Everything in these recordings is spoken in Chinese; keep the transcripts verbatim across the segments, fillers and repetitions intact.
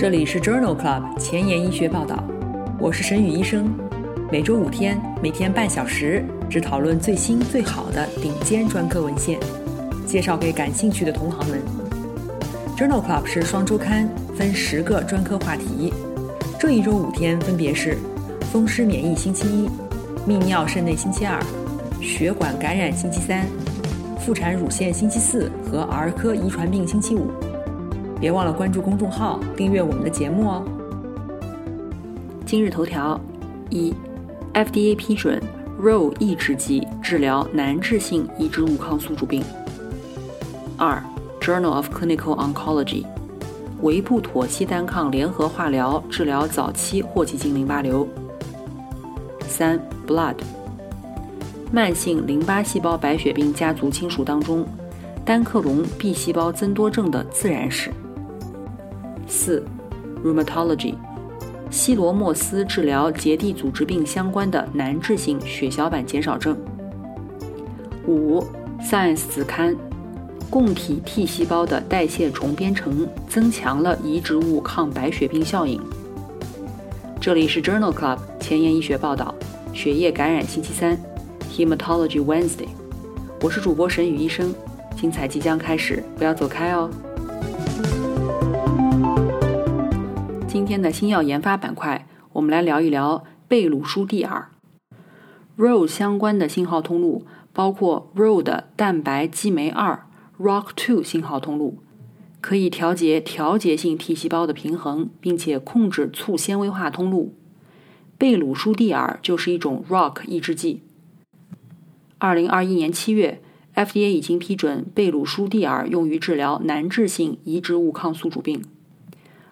这里是 Journal Club 前沿医学报道，我是沈宇医生，每周五天，每天半小时，只讨论最新最好的顶尖专科文献，介绍给感兴趣的同行们。Journal Club 是双周刊，分十个专科话题。这一周五天分别是风湿免疫星期一，泌尿肾内星期二，血管感染星期三，妇产乳腺星期四和儿科遗传病星期五。别忘了关注公众号，订阅我们的节目哦。今日头条：一 ，F D A 批准 R O R 抑制剂治疗难治性抑制物抗宿主病。二 ，Journal of Clinical Oncology， 维布妥昔单抗联合化疗治疗早期霍奇金淋巴瘤。三 ，Blood， 慢性淋巴细胞白血病家族亲属当中，单克隆 B 细胞增多症的自然史。四 Rheumatology， 西罗莫斯治疗结缔组织病相关的难治性血小板减少症。五 Science 子刊，供体 T 细胞的代谢重编程增强了移植物抗白血病效应。这里是 Journal Club 前沿医学报道，血液感染星期三 Hematology Wednesday， 我是主播沈宇医生，精彩即将开始，不要走开哦。今天的新药研发板块，我们来聊一聊贝鲁舒地尔。 R O R 相关的信号通路包括 R O R 的蛋白激酶二 R O C K 二 信号通路，可以调节调节性 T 细胞的平衡，并且控制促纤维化通路。贝鲁舒地尔就是一种 R O C K 抑制剂。二零二一年七月， F D A 已经批准贝鲁舒地尔用于治疗难治性移植物抗宿主病。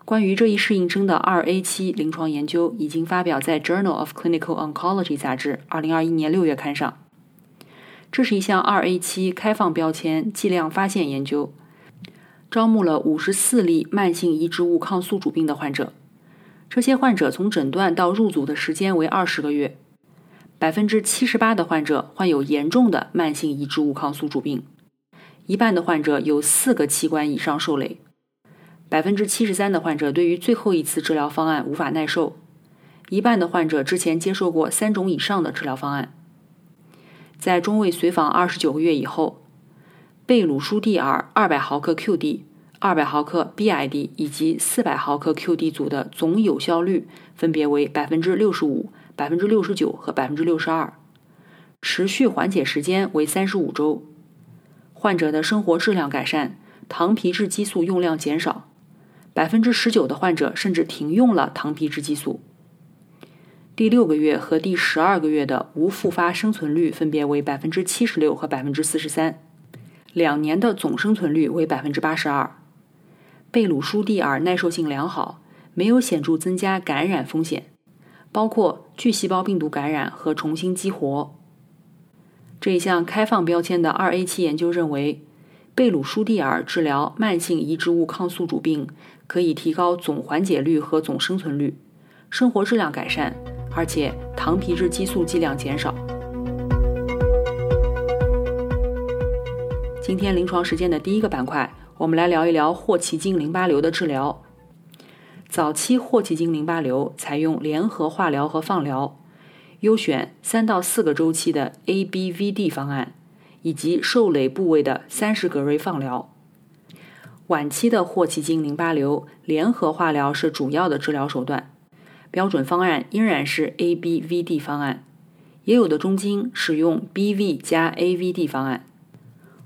关于这一适应症的 二 A 期临床研究已经发表在 Journal of Clinical Oncology 杂志二零二一年六月刊上。这是一项 二 A 期开放标签剂量发现研究，招募了五十四例慢性移植物抗宿主病的患者。这些患者从诊断到入组的时间为二十个月。百分之七十八 的患者患有严重的慢性移植物抗宿主病，一半的患者有四个器官以上受累。百分之七十三 的患者对于最后一次治疗方案无法耐受，一半的患者之前接受过三种以上的治疗方案。在中位随访二十九个月以后，贝鲁舒地尔二百毫克 Q D、二百毫克 B I D 以及四百毫克 Q D 组的总有效率分别为 百分之六十五、百分之六十九 和 百分之六十二， 持续缓解时间为三十五周。患者的生活质量改善，糖皮质激素用量减少， 百分之十九 的患者甚至停用了糖皮质激素。第六个月和第十二个月的无复发生存率分别为 百分之七十六 和 百分之四十三， 两年的总生存率为 百分之八十二。 贝鲁舒地尔耐受性良好，没有显著增加感染风险，包括巨细胞病毒感染和重新激活。这一项开放标签的 二 A 期研究认为，贝鲁舒地尔治疗慢性移植物抗宿主病可以提高总缓解率和总生存率，生活质量改善，而且糖皮质激素剂量减少。今天临床实践的第一个板块，我们来聊一聊霍奇金淋巴瘤的治疗。早期霍奇金淋巴瘤采用联合化疗和放疗，优选三到四个周期的 A B V D 方案，以及受累部位的三十格瑞放疗。晚期的霍奇金淋巴瘤联合化疗是主要的治疗手段，标准方案依然是 A B V D 方案，也有的中金使用 B V 加 A V D 方案，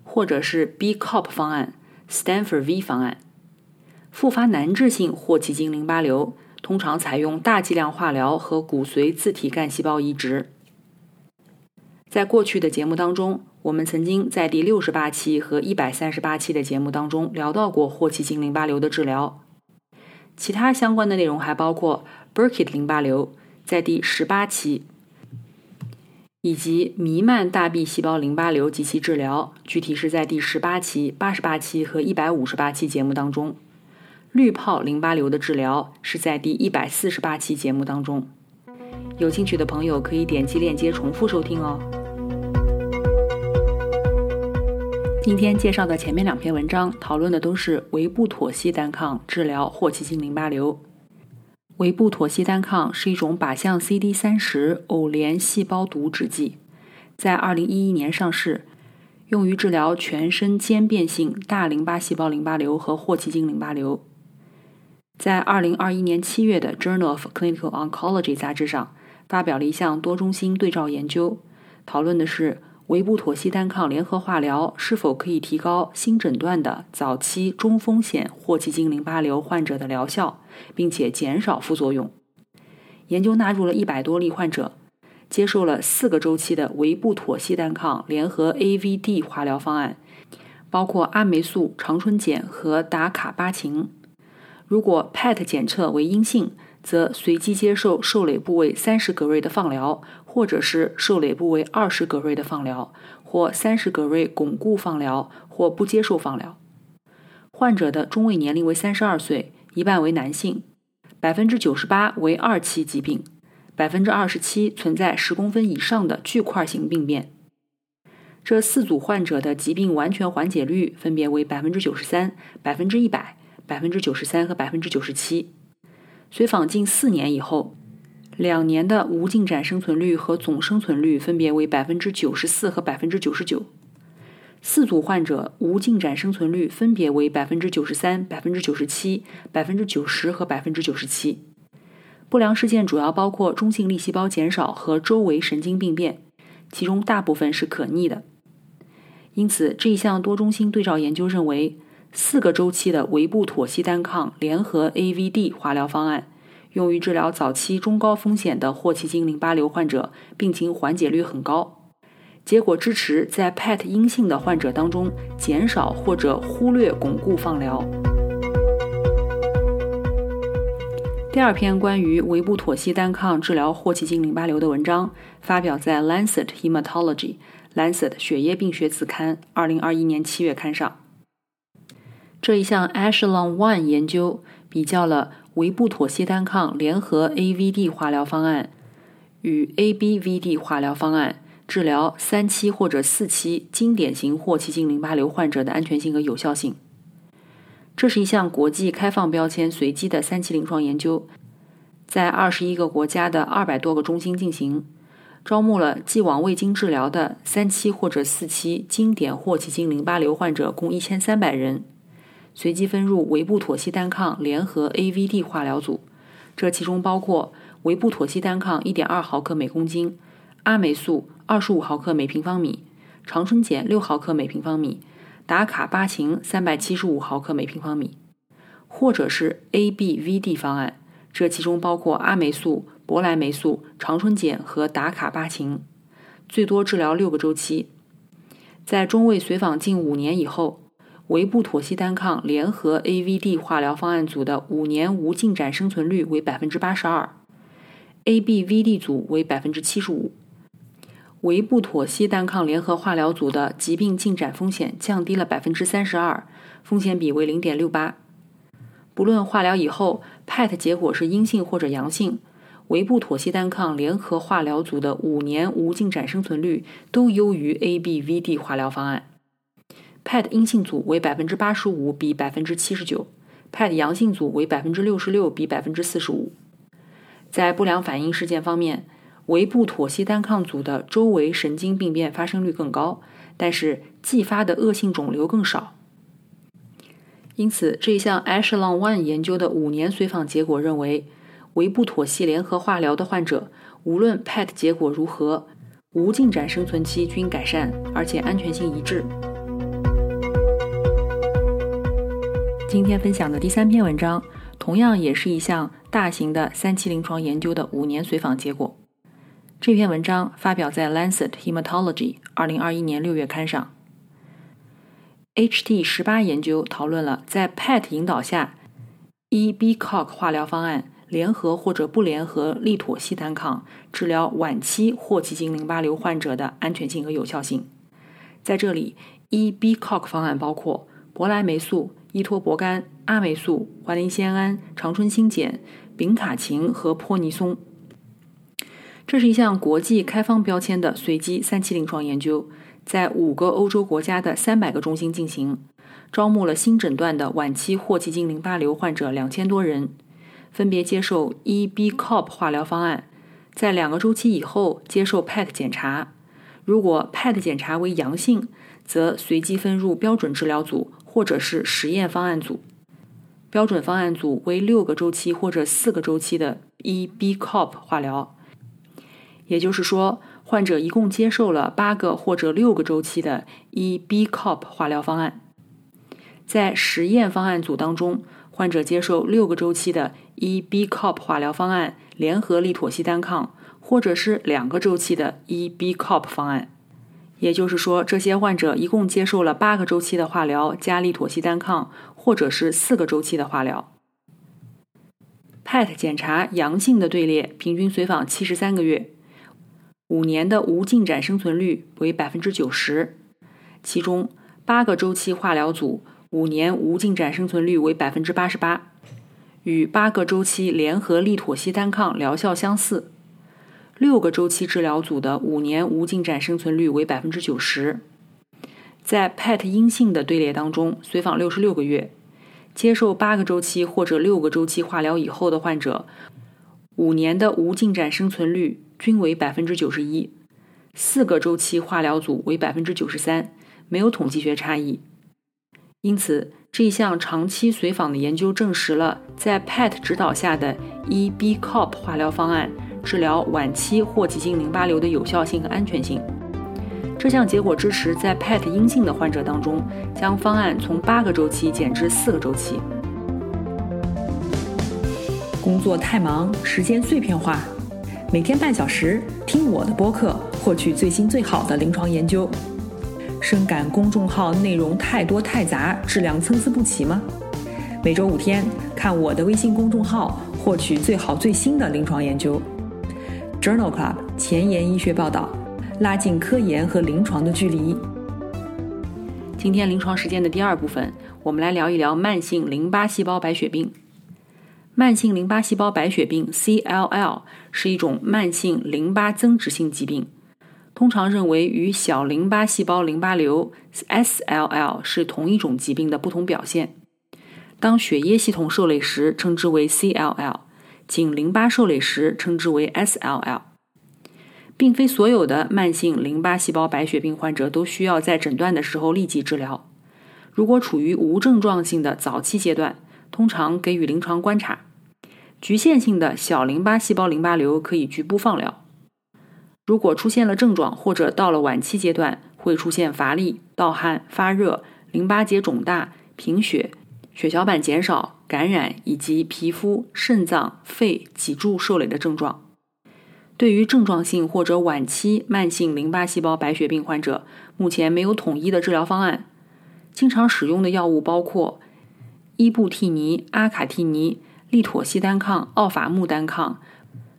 或者是 BEACOPP 方案、 Stanford V 方案。复发难治性霍奇金淋巴瘤通常采用大剂量化疗和骨髓自体干细胞移植。在过去的节目当中，我们曾经在第六十八期和一百三十八期的节目当中聊到过霍奇金淋巴瘤的治疗。其他相关的内容还包括 Burkitt 淋巴瘤在第十八期，以及弥漫大壁细胞淋巴瘤及其治疗，具体是在第十八期、八十八期和一百五十八期节目当中。滤泡淋巴瘤的治疗是在第一百四十八期节目当中。有兴趣的朋友可以点击链接重复收听哦。今天介绍的前面两篇文章讨论的都是维布妥昔单抗治疗霍奇金淋巴瘤。维布妥昔单抗是一种靶向 C D 三十 偶联细胞毒酯剂，在二零一一年上市，用于治疗全身间变性大淋巴细胞淋巴瘤和霍奇金淋巴瘤。在二零二一年七月的 Journal of Clinical Oncology 杂志上发表了一项多中心对照研究，讨论的是维布妥昔单抗联合化疗是否可以提高新诊断的早期中风险霍奇金淋巴瘤患者的疗效，并且减少副作用。研究纳入了一百多例患者，接受了四个周期的维布妥昔单抗联合 A V D 化疗方案，包括氨霉素、长春碱和达卡巴嗪。如果 P E T 检测为阴性，则随机接受受累部位三十格瑞的放疗，或者是受累部位二十格瑞的放疗，或三十格瑞巩固放疗，或不接受放疗。患者的中位年龄为三十二岁，一半为男性， 百分之九十八 为二期疾病， 百分之二十七 存在十公分以上的巨块型病变。这四组患者的疾病完全缓解率分别为 百分之九十三、 百分之百、 百分之九十三 和 百分之九十七。随访近四年以后，两年的无进展生存率和总生存率分别为 百分之九十四 和 百分之九十九。四组患者无进展生存率分别为 百分之九十三、百分之九十七、百分之九十 和 百分之九十七。不良事件主要包括中性粒细胞减少和周围神经病变，其中大部分是可逆的。因此，这一项多中心对照研究认为，四个周期的维布妥昔单抗联合 A V D 化疗方案用于治疗早期中高风险的霍奇金淋巴瘤患者，病情缓解率很高。结果支持在 P E T 阴性的患者当中减少或者忽略巩固放疗。第二篇关于维布妥昔单抗治疗霍奇金淋巴瘤的文章发表在 Lancet Hematology Lancet 血液病学子刊二零二一年七月刊上。这一项 Echelon 一 研究比较了维布妥昔单抗联合 A V D 化疗方案与 A B V D 化疗方案治疗三期或者四期经典型霍奇金淋巴瘤患者的安全性和有效性。这是一项国际开放标签随机的三期临床研究，在二十一个国家的二百多个中心进行，招募了既往未经治疗的三期或者四期经典霍奇金淋巴瘤患者共一千三百人，随机分入维布妥昔单抗联合 A V D 化疗组，这其中包括维布妥昔单抗 一点二毫克每公斤、阿霉素二十五毫克每平方米、长春碱六毫克每平方米、达卡巴嗪三百七十五毫克每平方米，或者是 A B V D 方案，这其中包括阿霉素、舶来霉素、长春碱和达卡巴嗪，最多治疗六个周期。在中位随访近五年以后，维布妥昔单抗联合 A V D 化疗方案组的五年无进展生存率为 百分之八十二， A B V D 组为 百分之七十五。 维布妥昔单抗联合化疗组的疾病进展风险降低了 百分之三十二， 风险比为 零点六八。 不论化疗以后 P E T 结果是阴性或者阳性，维布妥昔单抗联合化疗组的五年无进展生存率都优于 A B V D 化疗方案。P E T 阴性组为 百分之八十五 比 百分之七十九， P E T 阳性组为 百分之六十六 比 百分之四十五。 在不良反应事件方面，维布妥昔单抗组的周围神经病变发生率更高，但是继发的恶性肿瘤更少。因此，这一项 Echelon 一 研究的五年随访结果认为，维布妥昔联合化疗的患者无论 P E T 结果如何，无进展生存期均改善，而且安全性一致。今天分享的第三篇文章同样也是一项大型的三期临床研究的五年随访结果。这篇文章发表在 Lancet Hematology 二零二一年六月刊上。 H D 十八 研究讨论了在 P E T 引导下 E B C O P 化疗方案联合或者不联合利妥昔单抗治疗晚期霍奇金淋巴瘤患者的安全性和有效性。在这里 E B C O P 方案包括舶来霉素、依托泊苷、阿霉素、环磷酰胺、长春新碱、丙卡嗪和泼尼松。这是一项国际开放标签的随机三期临床研究，在五个欧洲国家的三百个中心进行，招募了新诊断的晚期霍奇金淋巴瘤患者两千多人，分别接受 E B C O P 化疗方案，在两个周期以后接受 P E T 检查，如果 P E T 检查为阳性，则随机分入标准治疗组或者是实验方案组。标准方案组为六个周期或者四个周期的 E B C O P 化疗，也就是说，患者一共接受了八个或者六个周期的 E B C O P 化疗方案。在实验方案组当中，患者接受六个周期的 E B C O P 化疗方案联合利妥昔单抗，或者是两个周期的 E B C O P 方案。也就是说，这些患者一共接受了八个周期的化疗加利妥昔单抗，或者是四个周期的化疗。P E T 检查阳性的队列平均随访七十三个月，五年的无进展生存率为百分之九十，其中八个周期化疗组五年无进展生存率为百分之八十八，与八个周期联合利妥昔单抗疗效相似。六个周期治疗组的五年无进展生存率为百分之九十。在 P E T 阴性的队列当中，随访六十六个月，接受八个周期或者六个周期化疗以后的患者，五年的无进展生存率均为百分之九十一，四个周期化疗组为百分之九十三，没有统计学差异。因此，这项长期随访的研究证实了，在 P E T 指导下的 E B C O P 化疗方案治疗晚期霍奇金淋巴瘤的有效性和安全性。这项结果支持在 P E T 阴性的患者当中，将方案从八个周期减至四个周期。工作太忙，时间碎片化，每天半小时听我的播客，获取最新最好的临床研究。深感公众号内容太多太杂，质量参差不齐吗？每周五天看我的微信公众号，获取最好最新的临床研究。Journal Club 前沿医学报道，拉近科研和临床的距离。今天临床实践的第二部分，我们来聊一聊慢性淋巴细胞白血病。慢性淋巴细胞白血病 C L L 是一种慢性淋巴增殖性疾病，通常认为与小淋巴细胞淋巴瘤 S L L 是同一种疾病的不同表现。当血液系统受累时称之为 C L L，仅淋巴受累时称之为 S L L。 并非所有的慢性淋巴细胞白血病患者都需要在诊断的时候立即治疗，如果处于无症状性的早期阶段，通常给予临床观察。局限性的小淋巴细胞淋巴瘤可以局部放疗。如果出现了症状或者到了晚期阶段，会出现乏力、盗汗、发热、淋巴结肿大、贫血、血小板减少、感染以及皮肤、肾脏、肺、脊柱受累的症状。对于症状性或者晚期慢性淋巴细胞白血病患者，目前没有统一的治疗方案。经常使用的药物包括伊布替尼、阿卡替尼、利妥昔单抗、奥法木单抗、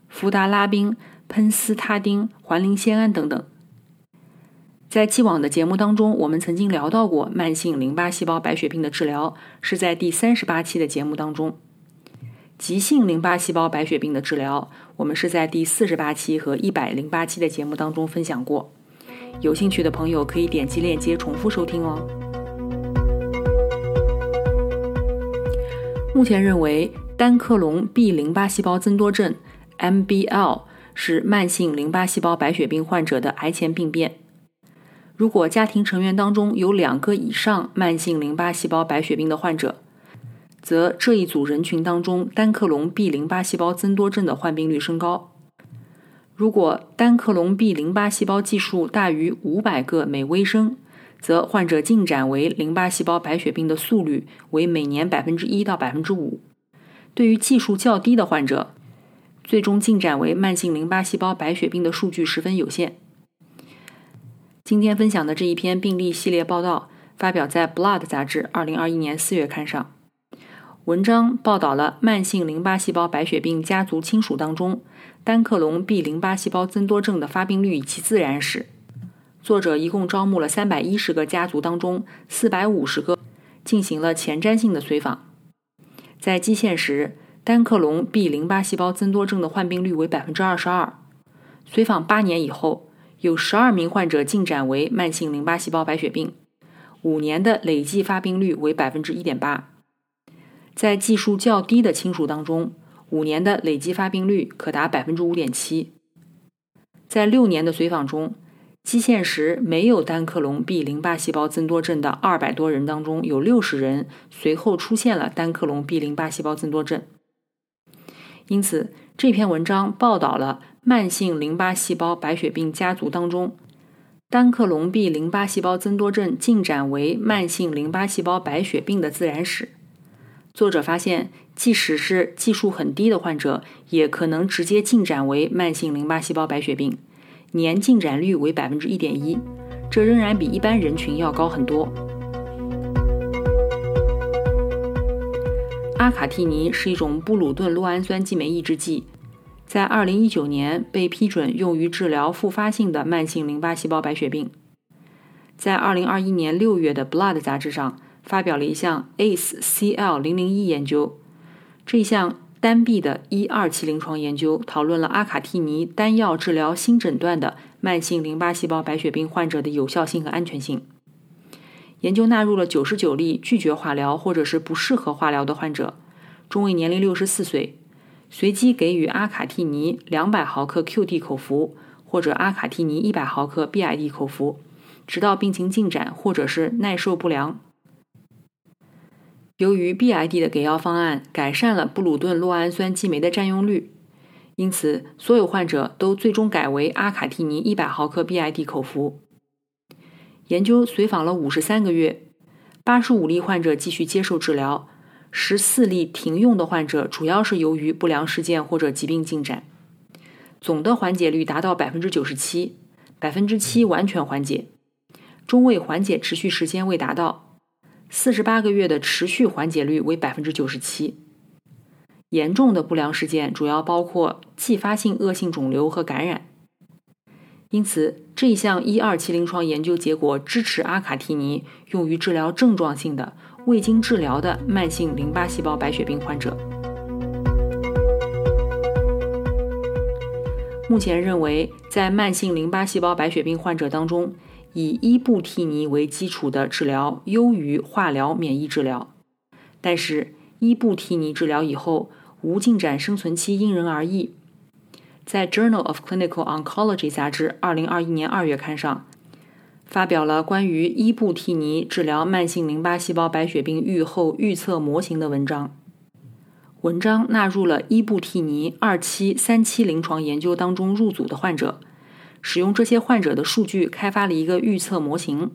福达拉滨、喷司他汀、环磷酰胺等等。在既往的节目当中，我们曾经聊到过慢性淋巴细胞白血病的治疗，是在第三十八期的节目当中。急性淋巴细胞白血病的治疗，我们是在第四十八期和一百零八期的节目当中分享过。有兴趣的朋友可以点击链接重复收听哦。目前认为单克隆 B 淋巴细胞增多症 M B L 是慢性淋巴细胞白血病患者的癌前病变。如果家庭成员当中有两个以上慢性淋巴细胞白血病的患者，则这一组人群当中单克隆 B 淋巴细胞增多症的患病率升高。如果单克隆 B 淋巴细胞计数大于五百个每微升，则患者进展为淋巴细胞白血病的速率为每年 百分之一 到 百分之五。 对于计数较低的患者，最终进展为慢性淋巴细胞白血病的数据十分有限。今天分享的这一篇病例系列报道发表在 Blood 杂志二零二一年四月刊上。文章报道了慢性淋巴细胞白血病家族亲属当中单克隆 B 淋巴细胞增多症的发病率以其自然史。作者一共招募了三百一十个家族，当中四百五十个进行了前瞻性的随访。在基线时，单克隆 B 淋巴细胞增多症的患病率为 百分之二十二。随访八年以后，有十二名患者进展为慢性淋巴细胞白血病，五年的累计发病率为 百分之一点八。 在技术较低的亲属当中，五年的累计发病率可达 百分之五点七。 在六年的随访中，基线时没有单克隆 B 淋巴细胞增多症的二百多人当中，有六十人随后出现了单克隆 B 淋巴细胞增多症。因此，这篇文章报道了慢性淋巴细胞白血病家族当中，单克隆 B 淋巴细胞增多症进展为慢性淋巴细胞白血病的自然史。作者发现，即使是技术很低的患者，也可能直接进展为慢性淋巴细胞白血病，年进展率为 百分之一点一， 这仍然比一般人群要高很多。阿卡替尼是一种布鲁顿酪氨酸激酶抑制剂，在二零一九年被批准用于治疗复发性的慢性淋巴细胞白血病。在二零二一年六月的 Blood 杂志上发表了一项 A C E C L 零零一 研究，这一项单臂的一二期临床研究讨论了阿卡替尼单药治疗新诊断的慢性淋巴细胞白血病患者的有效性和安全性。研究纳入了九十九例拒绝化疗或者是不适合化疗的患者，中位年龄六十四岁，随机给予阿卡替尼两百毫克 Q D 口服或者阿卡替尼一百毫克 B I D 口服，直到病情进展或者是耐受不良。由于 B I D 的给药方案改善了布鲁顿酪氨酸激酶的占用率，因此所有患者都最终改为阿卡替尼一百毫克 B I D 口服。研究随访了五十三个月，八十五例患者继续接受治疗，十四例停用的患者主要是由于不良事件或者疾病进展。总的缓解率达到 百分之九十七，百分之七 完全缓解，中位缓解持续时间未达到。四十八个月的持续缓解率为 百分之九十七。 严重的不良事件主要包括继发性恶性肿瘤和感染。因此，这一项一二期临床研究结果支持阿卡替尼用于治疗症状性的未经治疗的慢性淋巴细胞白血病患者。目前认为，在慢性淋巴细胞白血病患者当中，以伊布替尼为基础的治疗优于化疗免疫治疗，但是伊布替尼治疗以后无进展生存期因人而异。在 Journal of Clinical Oncology 杂志二零二一年二月刊上发表了关于伊布替尼治疗慢性淋巴细胞白血病预后预测模型的文章，文章纳入了伊布替尼二期、三期临床研究当中入组的患者，使用这些患者的数据开发了一个预测模型。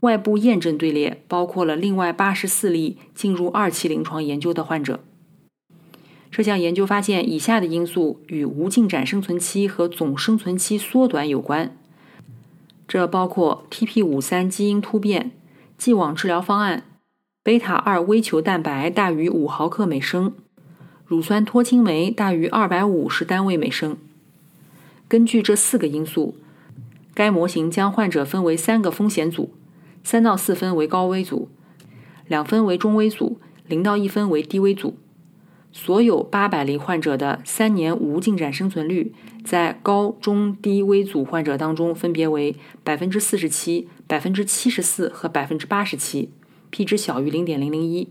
外部验证队列包括了另外八十四例进入二期临床研究的患者。这项研究发现，以下的因素与无进展生存期和总生存期缩短有关，这包括 T P五十三 基因突变、既往治疗方案、贝塔二微球蛋白大于五毫克每升、乳酸脱氢酶大于二百五十单位每升。根据这四个因素，该模型将患者分为三个风险组，三到四分为高危组，两分为中危组，零到一分为低危组。所有八百例患者的三年无进展生存率在高、中、低危组患者当中分别为 百分之四十七、百分之七十四 和 百分之八十七， p 值小于 零点零零一。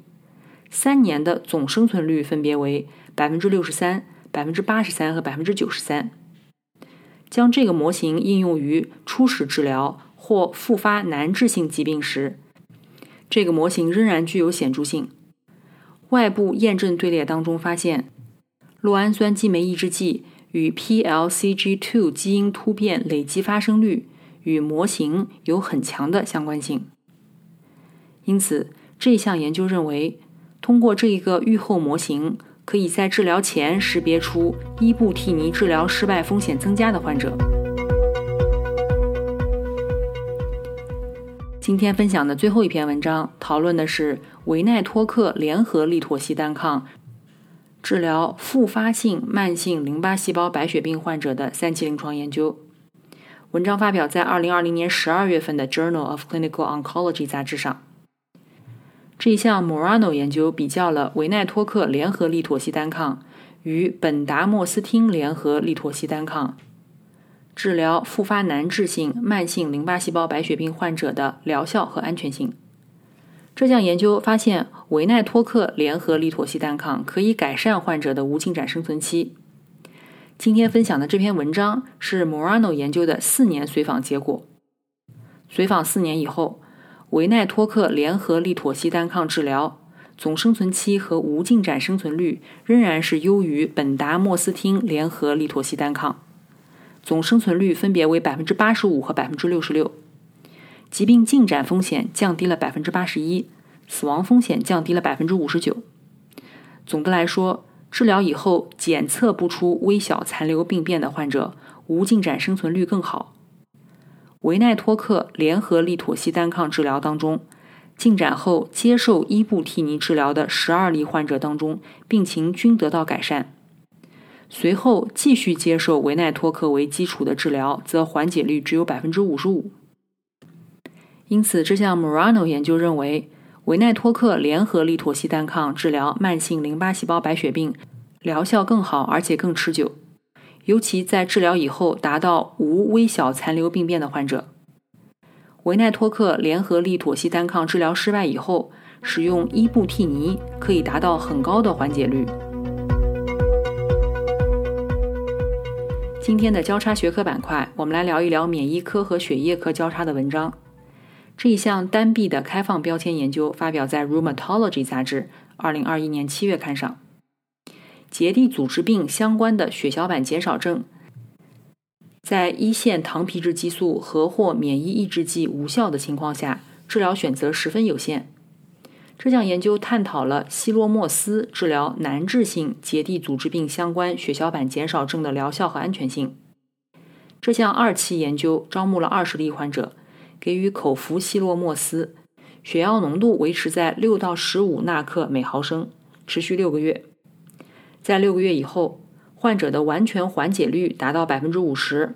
三年的总生存率分别为 百分之六十三、百分之八十三 和 百分之九十三。将这个模型应用于初始治疗或复发难治性疾病时，这个模型仍然具有显著性。外部验证队列当中发现，酪氨酸激酶抑制剂与 P L C G 二 基因突变累积发生率与模型有很强的相关性。因此，这项研究认为，通过这一个预后模型可以在治疗前识别出伊布替尼治疗失败风险增加的患者。今天分享的最后一篇文章讨论的是维奈托克联合利妥昔单抗治疗复发性慢性淋巴细胞白血病患者的三期临床研究。文章发表在二零二零年十二月份的 Journal of Clinical Oncology 杂志上。这一项 Murano 研究比较了维奈托克联合利妥昔单抗与苯达莫斯汀联合利妥昔单抗，治疗复发难治性慢性淋巴细胞白血病患者的疗效和安全性。这项研究发现，维奈托克联合利妥昔单抗可以改善患者的无进展生存期。今天分享的这篇文章是 Murano 研究的四年随访结果。随访四年以后，维奈托克联合利妥昔单抗治疗总生存期和无进展生存率仍然是优于本达莫斯汀联合利妥昔单抗，总生存率分别为 百分之八十五 和 百分之六十六，疾病进展风险降低了 百分之八十一， 死亡风险降低了 百分之五十九。 总的来说，治疗以后检测不出微小残留病变的患者无进展生存率更好。维奈托克联合利妥昔单抗治疗当中，进展后接受伊布替尼治疗的十二例患者当中，病情均得到改善。随后继续接受维奈托克为基础的治疗则缓解率只有 百分之五十五。因此，这项 Murano 研究认为，维奈托克联合利妥昔单抗治疗慢性淋巴细胞白血病疗效更好，而且更持久，尤其在治疗以后达到无微小残留病变的患者。维奈托克联合利妥昔单抗治疗失败以后，使用伊布替尼可以达到很高的缓解率。今天的交叉学科板块，我们来聊一聊免疫科和血液科交叉的文章。这一项单臂的开放标签研究发表在 Rheumatology 杂志二零二一年七月刊上。结缔组织病相关的血小板减少症在一线糖皮质激素和或免疫抑制剂无效的情况下，治疗选择十分有限。这项研究探讨了西洛莫斯治疗难治性结缔组织病相关血小板减少症的疗效和安全性。这项二期研究招募了二十例患者，给予口服西洛莫斯，血药浓度维持在六到十五纳克每毫升，持续六个月。在六个月以后，患者的完全缓解率达到 百分之五十，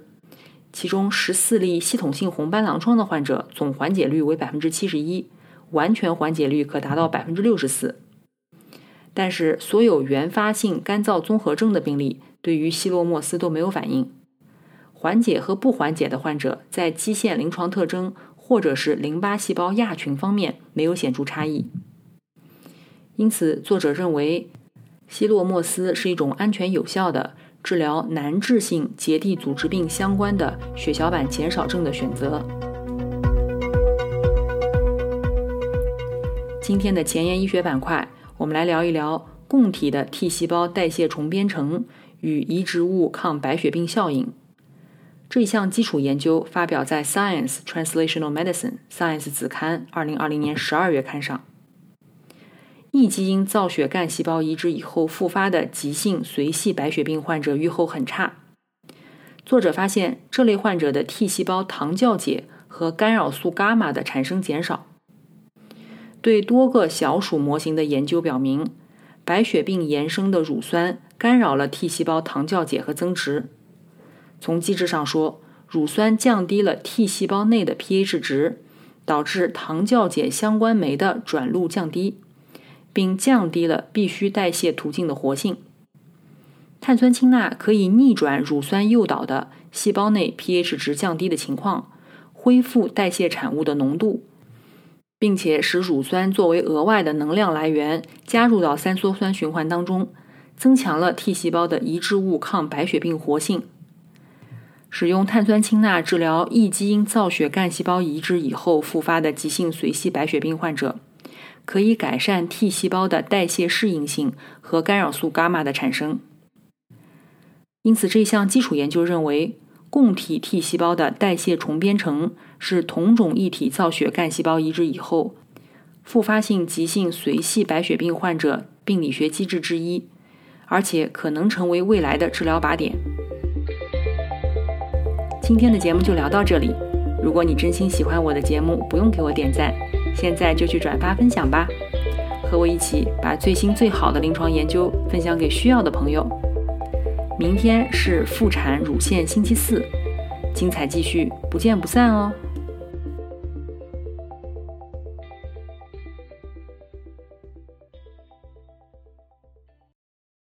其中十四例系统性红斑狼疮的患者总缓解率为 百分之七十一， 完全缓解率可达到 百分之六十四。 但是所有原发性干燥综合症的病例对于西洛莫斯都没有反应。缓解和不缓解的患者在基线临床特征或者是淋巴细胞亚群方面没有显著差异。因此，作者认为西洛莫斯是一种安全有效的治疗难治性结缔组织病相关的血小板减少症的选择。今天的前沿医学板块，我们来聊一聊供体的 T 细胞代谢重编程与移植物抗白血病效应。这一项基础研究发表在 Science Translational Medicine Science 子刊二零二零年十二月刊上。逆基因造血干细胞移植以后复发的急性髓系白血病患者预后很差。作者发现，这类患者的 T 细胞糖酵解和干扰素伽马的产生减少。对多个小鼠模型的研究表明，白血病衍生的乳酸干扰了 T 细胞糖酵解和增殖。从机制上说，乳酸降低了 T 细胞内的 pH 值，导致糖酵解相关酶的转录降低，并降低了必须代谢途径的活性。碳酸氢钠可以逆转乳酸诱导的细胞内 pH 值降低的情况，恢复代谢产物的浓度，并且使乳酸作为额外的能量来源加入到三羧酸循环当中，增强了 T 细胞的移植物抗白血病活性。使用碳酸氢钠治疗异基因造血干细胞移植以后复发的急性髓系白血病患者，可以改善 T 细胞的代谢适应性和干扰素伽马的产生。因此，这项基础研究认为，供体 T 细胞的代谢重编程是同种异体造血干细胞移植以后复发性急性髓系白血病患者病理学机制之一，而且可能成为未来的治疗靶点。今天的节目就聊到这里，如果你真心喜欢我的节目，不用给我点赞，现在就去转发分享吧，和我一起把最新最好的临床研究分享给需要的朋友。明天是妇产乳腺星期四，精彩继续，不见不散哦。